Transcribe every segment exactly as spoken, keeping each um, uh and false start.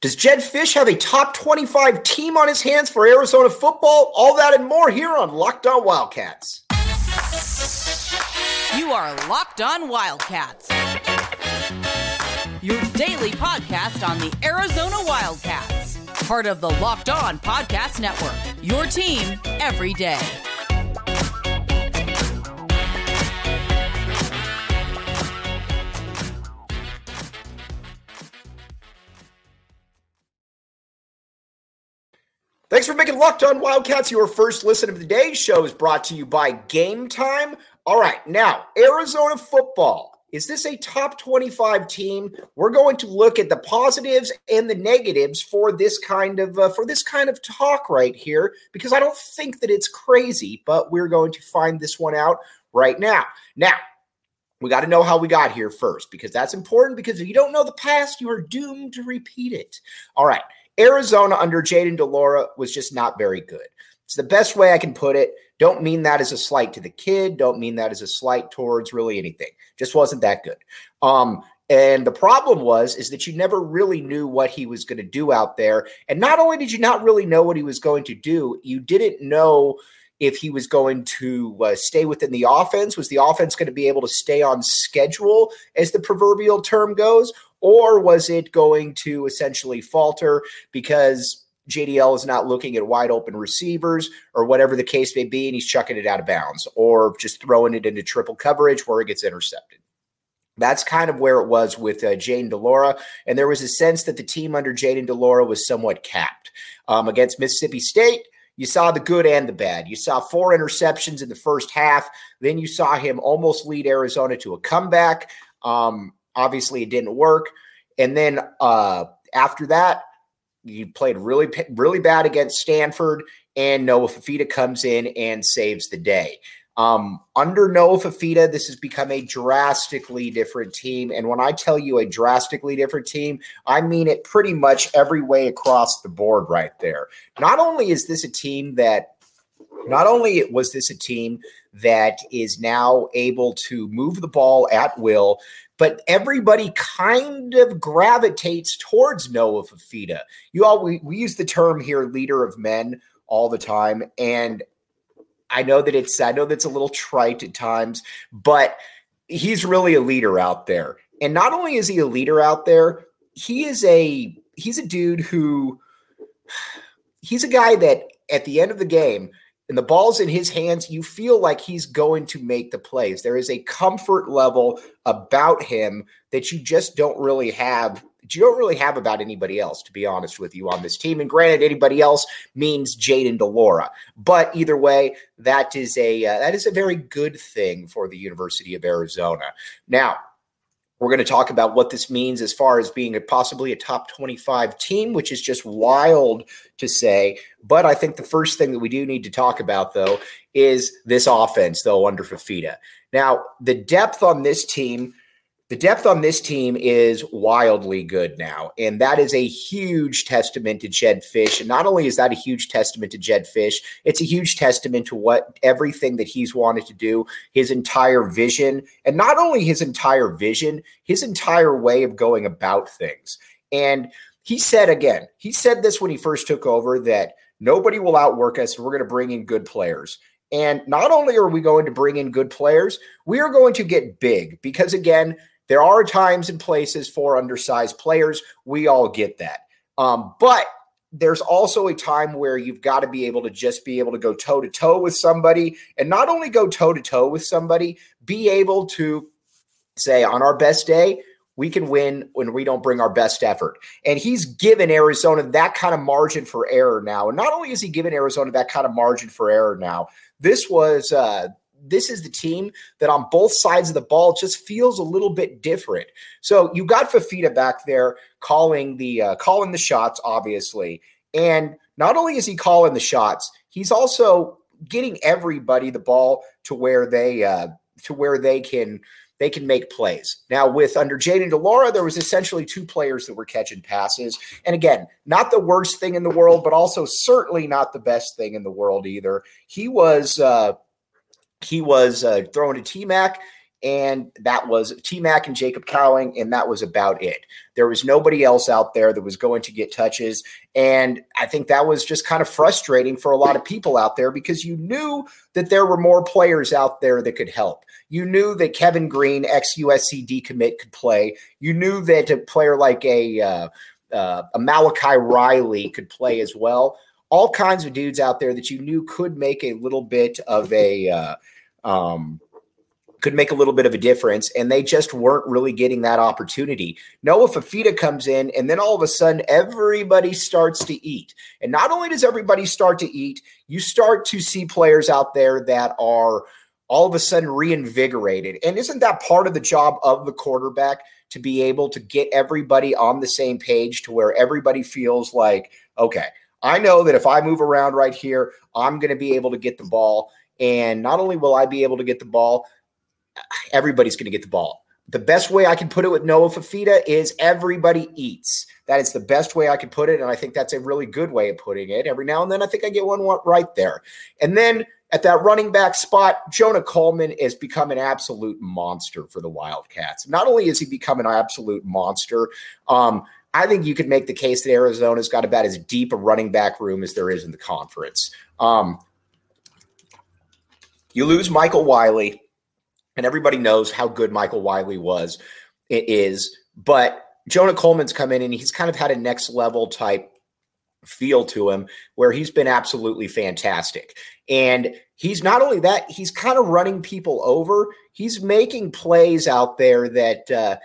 Does Jedd Fisch have a top twenty-five team on his hands for Arizona football? All that and more here on Locked On Wildcats. You are Locked On Wildcats, your daily podcast on the Arizona Wildcats, part of the Locked On Podcast Network, your team every day. Thanks for making Locked On Wildcats your first listen of the day. Show is brought to you by Game Time. All right, now, Arizona football. Is this a top twenty-five team? We're going to look at the positives and the negatives for this kind of uh, for this kind of talk right here, because I don't think that it's crazy, but we're going to find this one out right now. Now, we got to know how we got here first, because that's important, because if you don't know the past, you are doomed to repeat it. All right. Arizona under Jayden de Laura was just not very good. It's the best way I can put it. Don't mean that as a slight to the kid. Don't mean that as a slight towards really anything. Just wasn't that good. Um, and the problem was is that you never really knew what he was going to do out there. And not only did you not really know what he was going to do, you didn't know if he was going to uh, stay within the offense. Was the offense going to be able to stay on schedule, as the proverbial term goes? Or was it going to essentially falter because J D L is not looking at wide open receivers or whatever the case may be, and he's chucking it out of bounds or just throwing it into triple coverage where it gets intercepted? That's kind of where it was with uh, Jayden de Laura, and there was a sense that the team under Jayden de Laura was somewhat capped. Um, against Mississippi State, you saw the good and the bad. You saw four interceptions in the first half. Then you saw him almost lead Arizona to a comeback. Um, Obviously, it didn't work. And then uh, after that, you played really, really bad against Stanford, and Noah Fifita comes in and saves the day. Um, under Noah Fifita, this has become a drastically different team. And when I tell you a drastically different team, I mean it pretty much every way across the board right there. Not only is this a team that Not only was this a team that is now able to move the ball at will, but everybody kind of gravitates towards Noah Fifita. You all, we, we use the term here, leader of men, all the time. And I know that it's, I know that's a little trite at times, but he's really a leader out there. And not only is he a leader out there, he is a, he's a dude who, he's a guy that at the end of the game, and the ball's in his hands, you feel like he's going to make the plays. There is a comfort level about him that you just don't really have. You don't really have about anybody else, to be honest with you, on this team. And granted, anybody else means Jayden de Laura. But either way, that is a uh, that is a very good thing for the University of Arizona. Now, we're going to talk about what this means as far as being a, possibly a top twenty-five team, which is just wild to say. But I think the first thing that we do need to talk about, though, is this offense, though, under Fifita. Now, the depth on this team, the depth on this team is wildly good now. And that is a huge testament to Jedd Fisch. And not only is that a huge testament to Jedd Fisch, it's a huge testament to what everything that he's wanted to do, his entire vision, and not only his entire vision, his entire way of going about things. And he said, again, he said this when he first took over, that nobody will outwork us, and we're going to bring in good players. And not only are we going to bring in good players, we are going to get big, because, again, there are times and places for undersized players. We all get that. Um, but there's also a time where you've got to be able to just be able to go toe-to-toe with somebody, and not only go toe-to-toe with somebody, be able to say, on our best day, we can win when we don't bring our best effort. And he's given Arizona that kind of margin for error now. And not only is he given Arizona that kind of margin for error now, this was uh, this is the team that on both sides of the ball just feels a little bit different. So you got Fifita back there calling the uh, calling the shots, obviously. And not only is he calling the shots, he's also getting everybody the ball to where they uh, to where they can. They can make plays. Now, with under Jayden de Laura, there was essentially two players that were catching passes. And again, not the worst thing in the world, but also certainly not the best thing in the world either. He was uh, he was uh, throwing to T Mac and that was T Mac and Jacob Cowling, and that was about it. There was nobody else out there that was going to get touches, and I think that was just kind of frustrating for a lot of people out there because you knew that there were more players out there that could help. You knew that Kevin Green, ex-U S C decommit, could play. You knew that a player like a, uh, uh, a Malachi Riley could play as well. All kinds of dudes out there that you knew could make a little bit of a uh, um, could make a little bit of a difference, and they just weren't really getting that opportunity. Noah Fifita comes in, and then all of a sudden, everybody starts to eat. And not only does everybody start to eat, you start to see players out there that are all of a sudden reinvigorated. And isn't that part of the job of the quarterback to be able to get everybody on the same page to where everybody feels like, okay, I know that if I move around right here, I'm going to be able to get the ball. And not only will I be able to get the ball, everybody's going to get the ball. The best way I can put it with Noah Fifita is everybody eats. That is the best way I can put it. And I think that's a really good way of putting it. Every now and then I think I get one right there. And then at that running back spot, Jonah Coleman has become an absolute monster for the Wildcats. Not only has he become an absolute monster, um, I think you could make the case that Arizona's got about as deep a running back room as there is in the conference. Um, you lose Michael Wiley, and everybody knows how good Michael Wiley was. It is, but Jonah Coleman's come in, and he's kind of had a next level type feel to him where he's been absolutely fantastic. And he's not only that, he's kind of running people over. He's making plays out there that uh,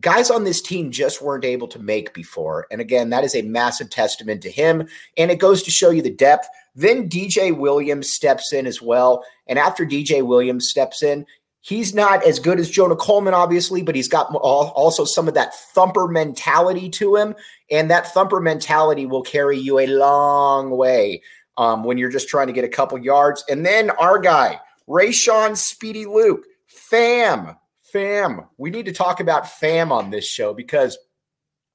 guys on this team just weren't able to make before. And again, that is a massive testament to him. And it goes to show you the depth. Then D J Williams steps in as well. And after D J Williams steps in, he's not as good as Jonah Coleman, obviously, but he's got also some of that thumper mentality to him. And that thumper mentality will carry you a long way um, when you're just trying to get a couple yards. And then our guy, Rayshon Speedy Luke, fam, fam. We need to talk about fam on this show because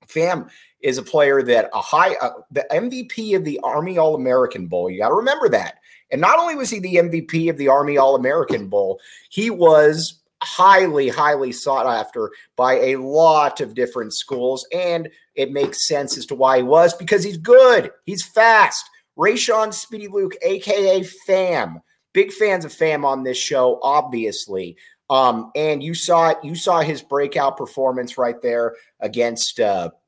fam is a player that a high, uh, the M V P of the Army All-American Bowl. You got to remember that. And not only was he the M V P of the Army All-American Bowl, he was highly, highly sought after by a lot of different schools. And it makes sense as to why he was, because he's good. He's fast. Rayshon Speedy Luke, a k a. Fam. Big fans of Fam on this show, obviously. Um, and you saw it. You saw his breakout performance right there against uh, –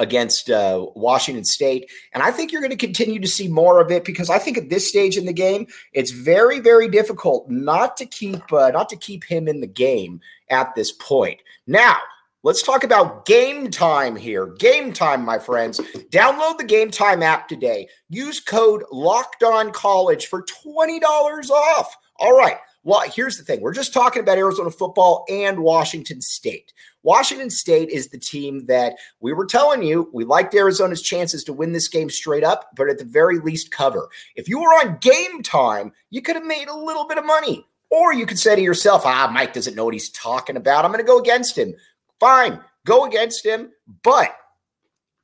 against uh, Washington State. And I think you're going to continue to see more of it because I think at this stage in the game, it's very, very difficult not to keep uh, not to keep him in the game at this point. Now, let's talk about game time here. Game time, my friends. Download the Game Time app today. Use code LOCKEDONCOLLEGE for twenty dollars off. All right. Well, here's the thing. We're just talking about Arizona football and Washington State. Washington State is the team that we were telling you we liked Arizona's chances to win this game straight up, but at the very least cover. If you were on Game Time, you could have made a little bit of money. Or you could say to yourself, ah, Mike doesn't know what he's talking about. I'm going to go against him. Fine, go against him, but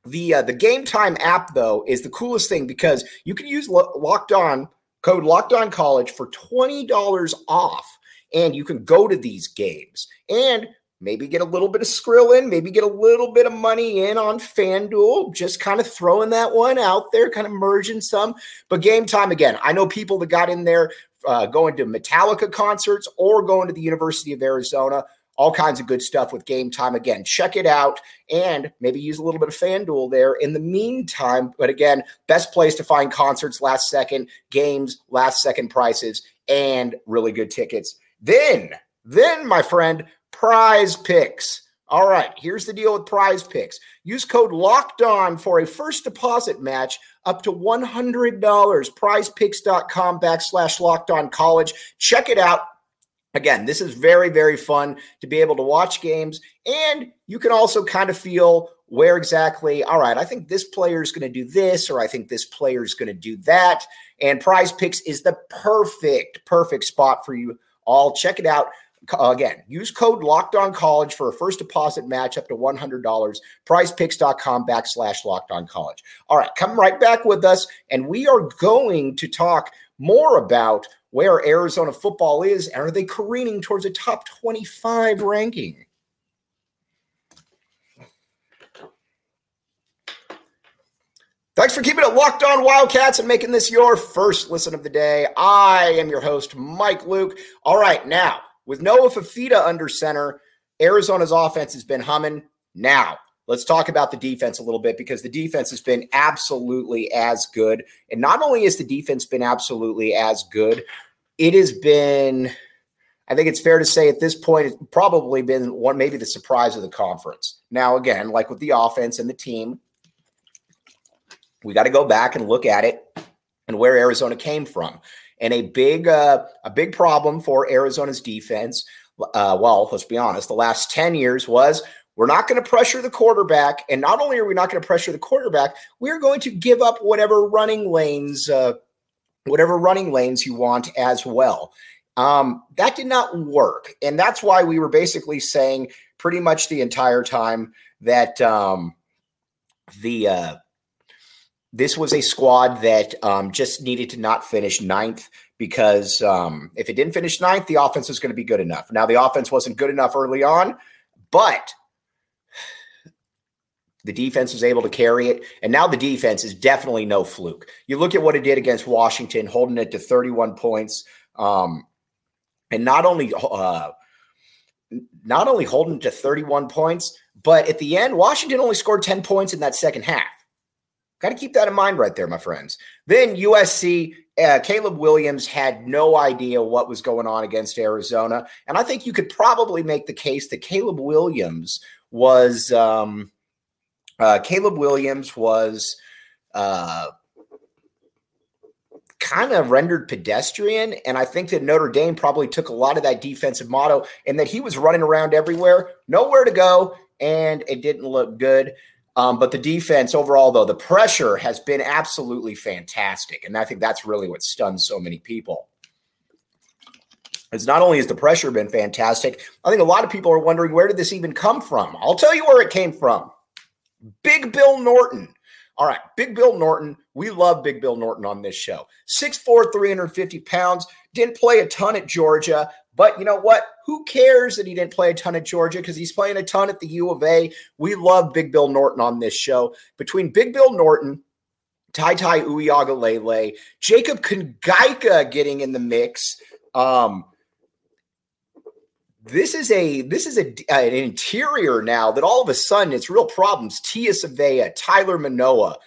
the, uh, the Game Time app, though, is the coolest thing because you can use lo- Locked On Code Locked On College for twenty dollars off, and you can go to these games and maybe get a little bit of skrill in, maybe get a little bit of money in on FanDuel, just kind of throwing that one out there, kind of merging some. But Game Time, again, I know people that got in there uh, going to Metallica concerts or going to the University of Arizona, all kinds of good stuff with Game Time. Again, check it out and maybe use a little bit of FanDuel there in the meantime. But again, best place to find concerts, last second games, last second prices, and really good tickets. Then, then my friend, Prize Picks. All right, here's the deal with Prize Picks. Use code LOCKEDON for a first deposit match up to one hundred dollars. Prize Picks dot com backslash LockedOnCollege. Check it out. Again, this is very, very fun to be able to watch games, and you can also kind of feel where exactly, all right, I think this player is going to do this, or I think this player is going to do that, and Prize Picks is the perfect, perfect spot for you all. Check it out. Again, use code LOCKEDONCOLLEGE for a first deposit match up to one hundred dollars, prize picks dot com backslash LockedOnCollege. All right, come right back with us, and we are going to talk more about where Arizona football is, and are they careening towards a top twenty-five ranking? Thanks for keeping it locked on, Wildcats, and making this your first listen of the day. I am your host, Mike Luke. All right, now, with Noah Fifita under center, Arizona's offense has been humming. Now, let's talk about the defense a little bit, because the defense has been absolutely as good. And not only has the defense been absolutely as good, it has been, I think it's fair to say at this point, it's probably been one, maybe the surprise of the conference. Now, again, like with the offense and the team, we got to go back and look at it and where Arizona came from. And a big uh, a big problem for Arizona's defense, uh, well, let's be honest, the last ten years was we're not going to pressure the quarterback. And not only are we not going to pressure the quarterback, we're going to give up whatever running lanes, uh, whatever running lanes you want as well. Um, that did not work. And that's why we were basically saying pretty much the entire time that um, the uh, – this was a squad that um, just needed to not finish ninth, because um, if it didn't finish ninth, the offense was going to be good enough. Now, the offense wasn't good enough early on, but the defense was able to carry it. And now the defense is definitely no fluke. You look at what it did against Washington, holding it to thirty-one points. Um, and not only uh, not only holding it to thirty-one points, but at the end, Washington only scored ten points in that second half. Got to keep that in mind right there, my friends. Then U S C, uh, Caleb Williams had no idea what was going on against Arizona. And I think you could probably make the case that Caleb Williams was um, uh, Caleb Williams was uh, kind of rendered pedestrian. And I think that Notre Dame probably took a lot of that defensive motto, and that he was running around everywhere, nowhere to go, and it didn't look good. Um, but the defense overall, though, the pressure has been absolutely fantastic. And I think that's really what stuns so many people. It's not only has the pressure been fantastic, I think a lot of people are wondering, where did this even come from? I'll tell you where it came from. Big Bill Norton. All right, Big Bill Norton. We love Big Bill Norton on this show. six foot four, three hundred fifty pounds. Didn't play a ton at Georgia. But you know what? Who cares that he didn't play a ton at Georgia, because he's playing a ton at the U of A. We love Big Bill Norton on this show. Between Big Bill Norton, Ty-Ty Uiaga Lele, Jacob Kungaika getting in the mix. Um, this is a this is a, an interior now that all of a sudden it's real problems. Tia Savea, Tyler Manoa.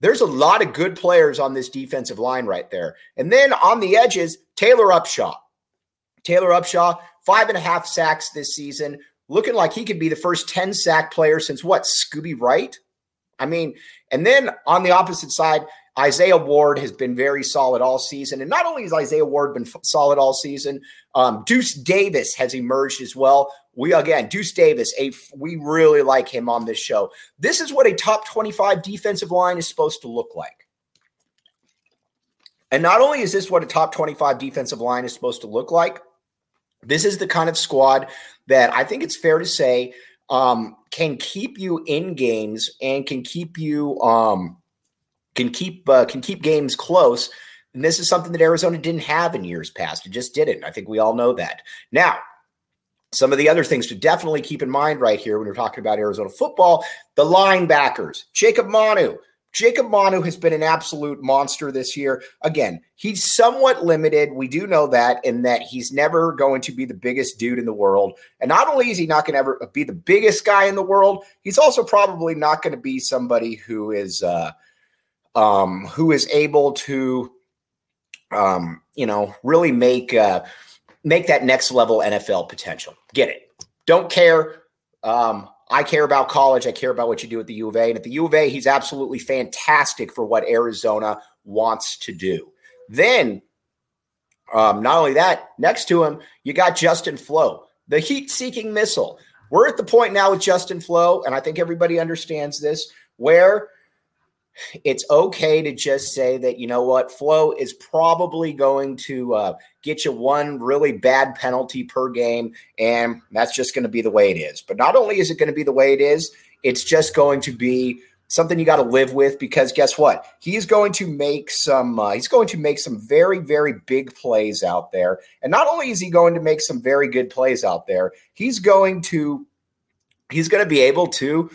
There's a lot of good players on this defensive line right there. And then on the edges, Taylor Upshaw. Taylor Upshaw, five and a half sacks this season, looking like he could be the first ten-sack player since, what, Scooby Wright? I mean, and then on the opposite side, Isaiah Ward has been very solid all season. And not only has Isaiah Ward been f- solid all season, um, Deuce Davis has emerged as well. We, again, Deuce Davis, a, we really like him on this show. This is what a top twenty-five defensive line is supposed to look like. And not only is this what a top twenty-five defensive line is supposed to look like, this is the kind of squad that I think it's fair to say um, can keep you in games and can keep you um, can keep uh, can keep games close. And this is something that Arizona didn't have in years past. It just didn't. I think we all know that. Now, some of the other things to definitely keep in mind right here when you're talking about Arizona football: the linebackers, Jacob Manu. Jacob Manu has been an absolute monster this year. Again, he's somewhat limited. We do know that, in that he's never going to be the biggest dude in the world. And not only is he not going to ever be the biggest guy in the world, he's also probably not going to be somebody who is uh, um, who is able to, um, you know, really make uh, make that next level N F L potential. Get it? Don't care. Um, I care about college. I care about what you do at the U of A. And at the U of A, he's absolutely fantastic for what Arizona wants to do. Then, um, not only that, next to him, you got Justin Flo, the heat-seeking missile. We're at the point now with Justin Flo, and I think everybody understands this, where it's okay to just say that, you know what, Flo is probably going to uh, get you one really bad penalty per game, and that's just going to be the way it is. But not only is it going to be the way it is, it's just going to be something you got to live with, because guess what? He's going to make some, uh, he's going to make some very, very big plays out there. And not only is he going to make some very good plays out there, he's going to, he's going to be able to,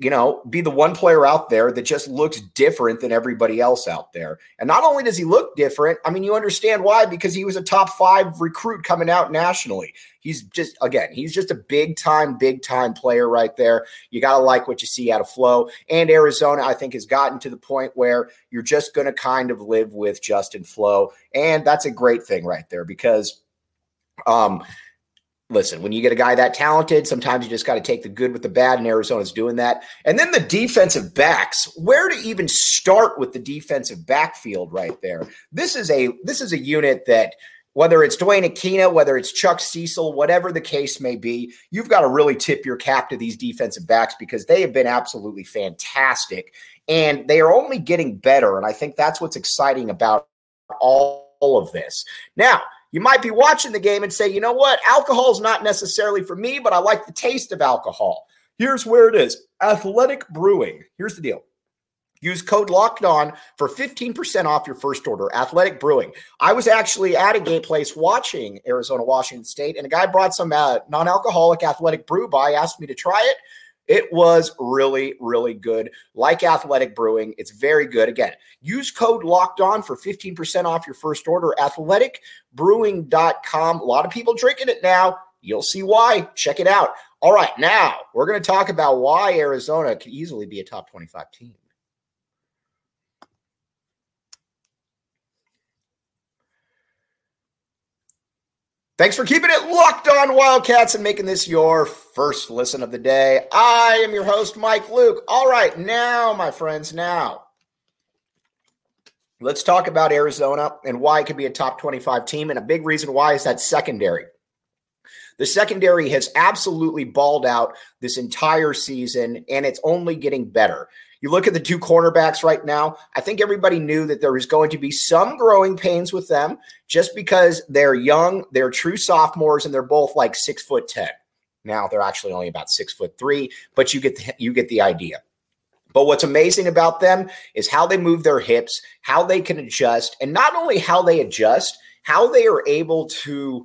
you know, be the one player out there that just looks different than everybody else out there. And not only does he look different, I mean, you understand why, because he was a top five recruit coming out nationally. He's just, again, he's just a big time, big time player right there. You got to like what you see out of Flo. And Arizona, I think, has gotten to the point where you're just going to kind of live with Justin Flo. And that's a great thing right there, because, um, listen, when you get a guy that talented, sometimes you just got to take the good with the bad, and Arizona's doing that. And then the defensive backs, where to even start with the defensive backfield right there. This is a this is a unit that, whether it's Dwayne Aquino, whether it's Chuck Cecil, whatever the case may be, you've got to really tip your cap to these defensive backs, because they have been absolutely fantastic, and they are only getting better. And I think that's what's exciting about all of this. Now, you might be watching the game and say, you know what? Alcohol is not necessarily for me, but I like the taste of alcohol. Here's where it is. Athletic Brewing. Here's the deal. Use code Locked On for fifteen percent off your first order. Athletic Brewing. I was actually at a game place watching Arizona, Washington State, and a guy brought some uh, non-alcoholic Athletic Brew by, asked me to try it. It was really, really good. Like Athletic Brewing, it's very good. Again, use code Locked On for fifteen percent off your first order, athletic brewing dot com. A lot of people drinking it now. You'll see why. Check it out. All right, now we're going to talk about why Arizona could easily be a top twenty-five team. Thanks for keeping it locked on, Wildcats, and making this your first listen of the day. I am your host, Mike Luke. All right, now, my friends, now let's talk about Arizona and why it could be a top twenty-five team. And a big reason why is that secondary. The secondary has absolutely balled out this entire season, and it's only getting better. You look at the two cornerbacks right now, I think everybody knew that there was going to be some growing pains with them just because they're young, they're true sophomores, and they're both like six foot ten. Now they're actually only about six foot three, but you get the, you get the idea. But what's amazing about them is how they move their hips, how they can adjust, and not only how they adjust, how they are able to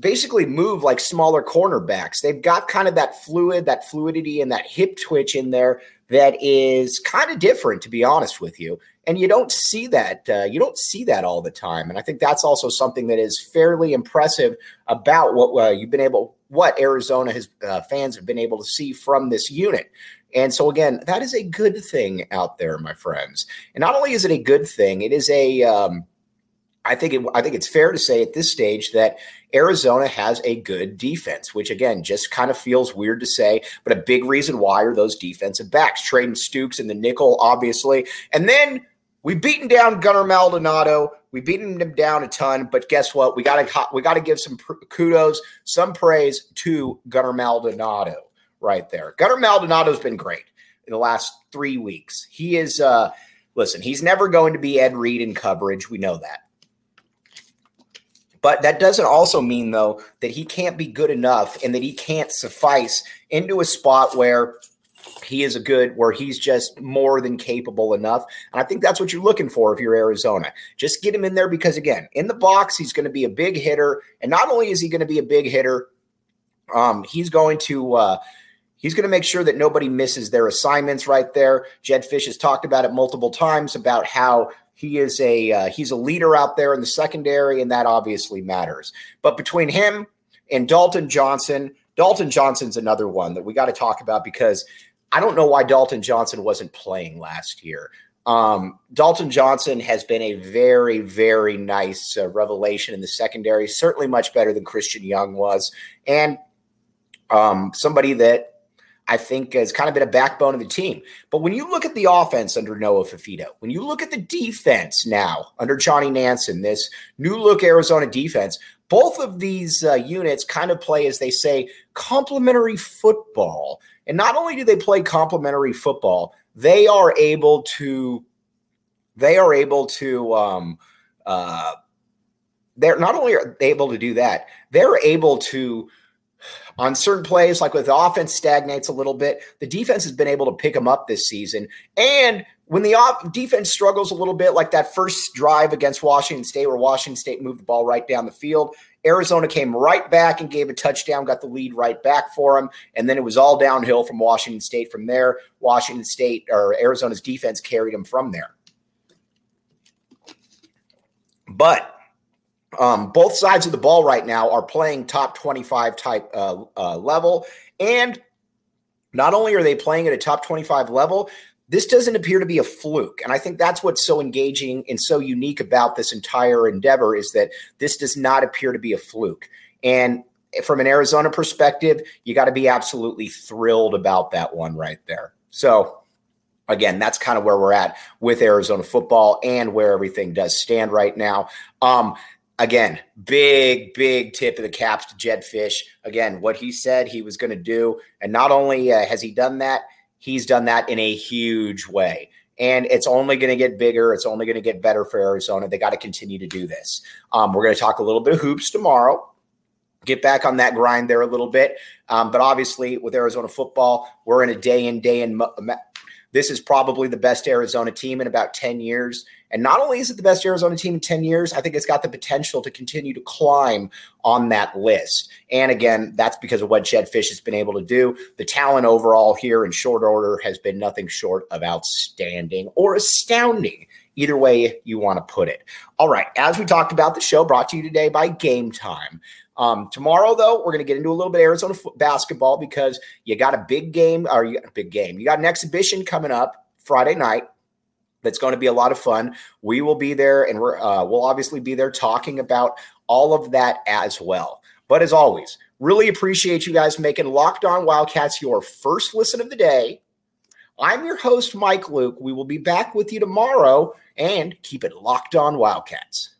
basically move like smaller cornerbacks. They've got kind of that fluid, that fluidity and that hip twitch in there that is kind of different, to be honest with you. And you don't see that. Uh, you don't see that all the time. And I think that's also something that is fairly impressive about what uh, you've been able, what Arizona has, uh, fans have been able to see from this unit. And so, again, that is a good thing out there, my friends. And not only is it a good thing, it is a um, – I think it, I think it's fair to say at this stage that Arizona has a good defense, which, again, just kind of feels weird to say, but a big reason why are those defensive backs. Traden Stoops in the nickel, obviously. And then we've beaten down Gunnar Maldonado. We've beaten him down a ton, but guess what? We got to we got to give some kudos, some praise to Gunnar Maldonado right there. Gunnar Maldonado's been great in the last three weeks. He is, uh, listen, he's never going to be Ed Reed in coverage. We know that. But that doesn't also mean, though, that he can't be good enough and that he can't suffice into a spot where he is a good, where he's just more than capable enough. And I think that's what you're looking for if you're Arizona. Just get him in there because, again, in the box, he's going to be a big hitter. And not only is he going to be a big hitter, um, he's going to uh, – He's going to make sure that nobody misses their assignments right there. Jedd Fisch has talked about it multiple times about how he is a uh, he's a leader out there in the secondary, and that obviously matters. But between him and Dalton Johnson, Dalton Johnson's another one that we got to talk about because I don't know why Dalton Johnson wasn't playing last year. Um, Dalton Johnson has been a very, very nice uh, revelation in the secondary, certainly much better than Christian Young was, and um, somebody that I think has kind of been a backbone of the team. But when you look at the offense under Noah Fifita, when you look at the defense now under Johnny Nansen, this new look Arizona defense, both of these uh, units kind of play, as they say, complementary football. And not only do they play complementary football, they are able to, they are able to, um, uh, they're not only are they able to do that, they're able to On certain plays, like with the offense stagnates a little bit, the defense has been able to pick them up this season. And when the op- defense struggles a little bit, like that first drive against Washington State where Washington State moved the ball right down the field, Arizona came right back and gave a touchdown, got the lead right back for them, and then it was all downhill from Washington State from there. Washington State or Arizona's defense carried them from there. But Um, both sides of the ball right now are playing top twenty-five type uh, uh, level. And not only are they playing at a top twenty-five level, this doesn't appear to be a fluke. And I think that's what's so engaging and so unique about this entire endeavor is that this does not appear to be a fluke. And from an Arizona perspective, you got to be absolutely thrilled about that one right there. So again, that's kind of where we're at with Arizona football and where everything does stand right now. Um, Again, big, big tip of the caps to Jedd Fisch. Again, what he said he was going to do. And not only uh, has he done that, he's done that in a huge way. And it's only going to get bigger. It's only going to get better for Arizona. They got to continue to do this. Um, we're going to talk a little bit of hoops tomorrow. Get back on that grind there a little bit. Um, but obviously, with Arizona football, we're in a day in, day in. This is probably the best Arizona team in about ten years. And not only is it the best Arizona team in ten years, I think it's got the potential to continue to climb on that list. And again, that's because of what Jedd Fisch has been able to do. The talent overall here in short order has been nothing short of outstanding or astounding, either way you want to put it. All right, as we talked about, the show brought to you today by Game Time. Um, tomorrow, though, we're going to get into a little bit of Arizona f- basketball because you got a big game or you got a big game. You got an exhibition coming up Friday night. That's going to be a lot of fun. We will be there, and we're, uh, we'll obviously be there talking about all of that as well. But as always, really appreciate you guys making Locked On Wildcats your first listen of the day. I'm your host, Mike Luke. We will be back with you tomorrow, and keep it Locked On Wildcats.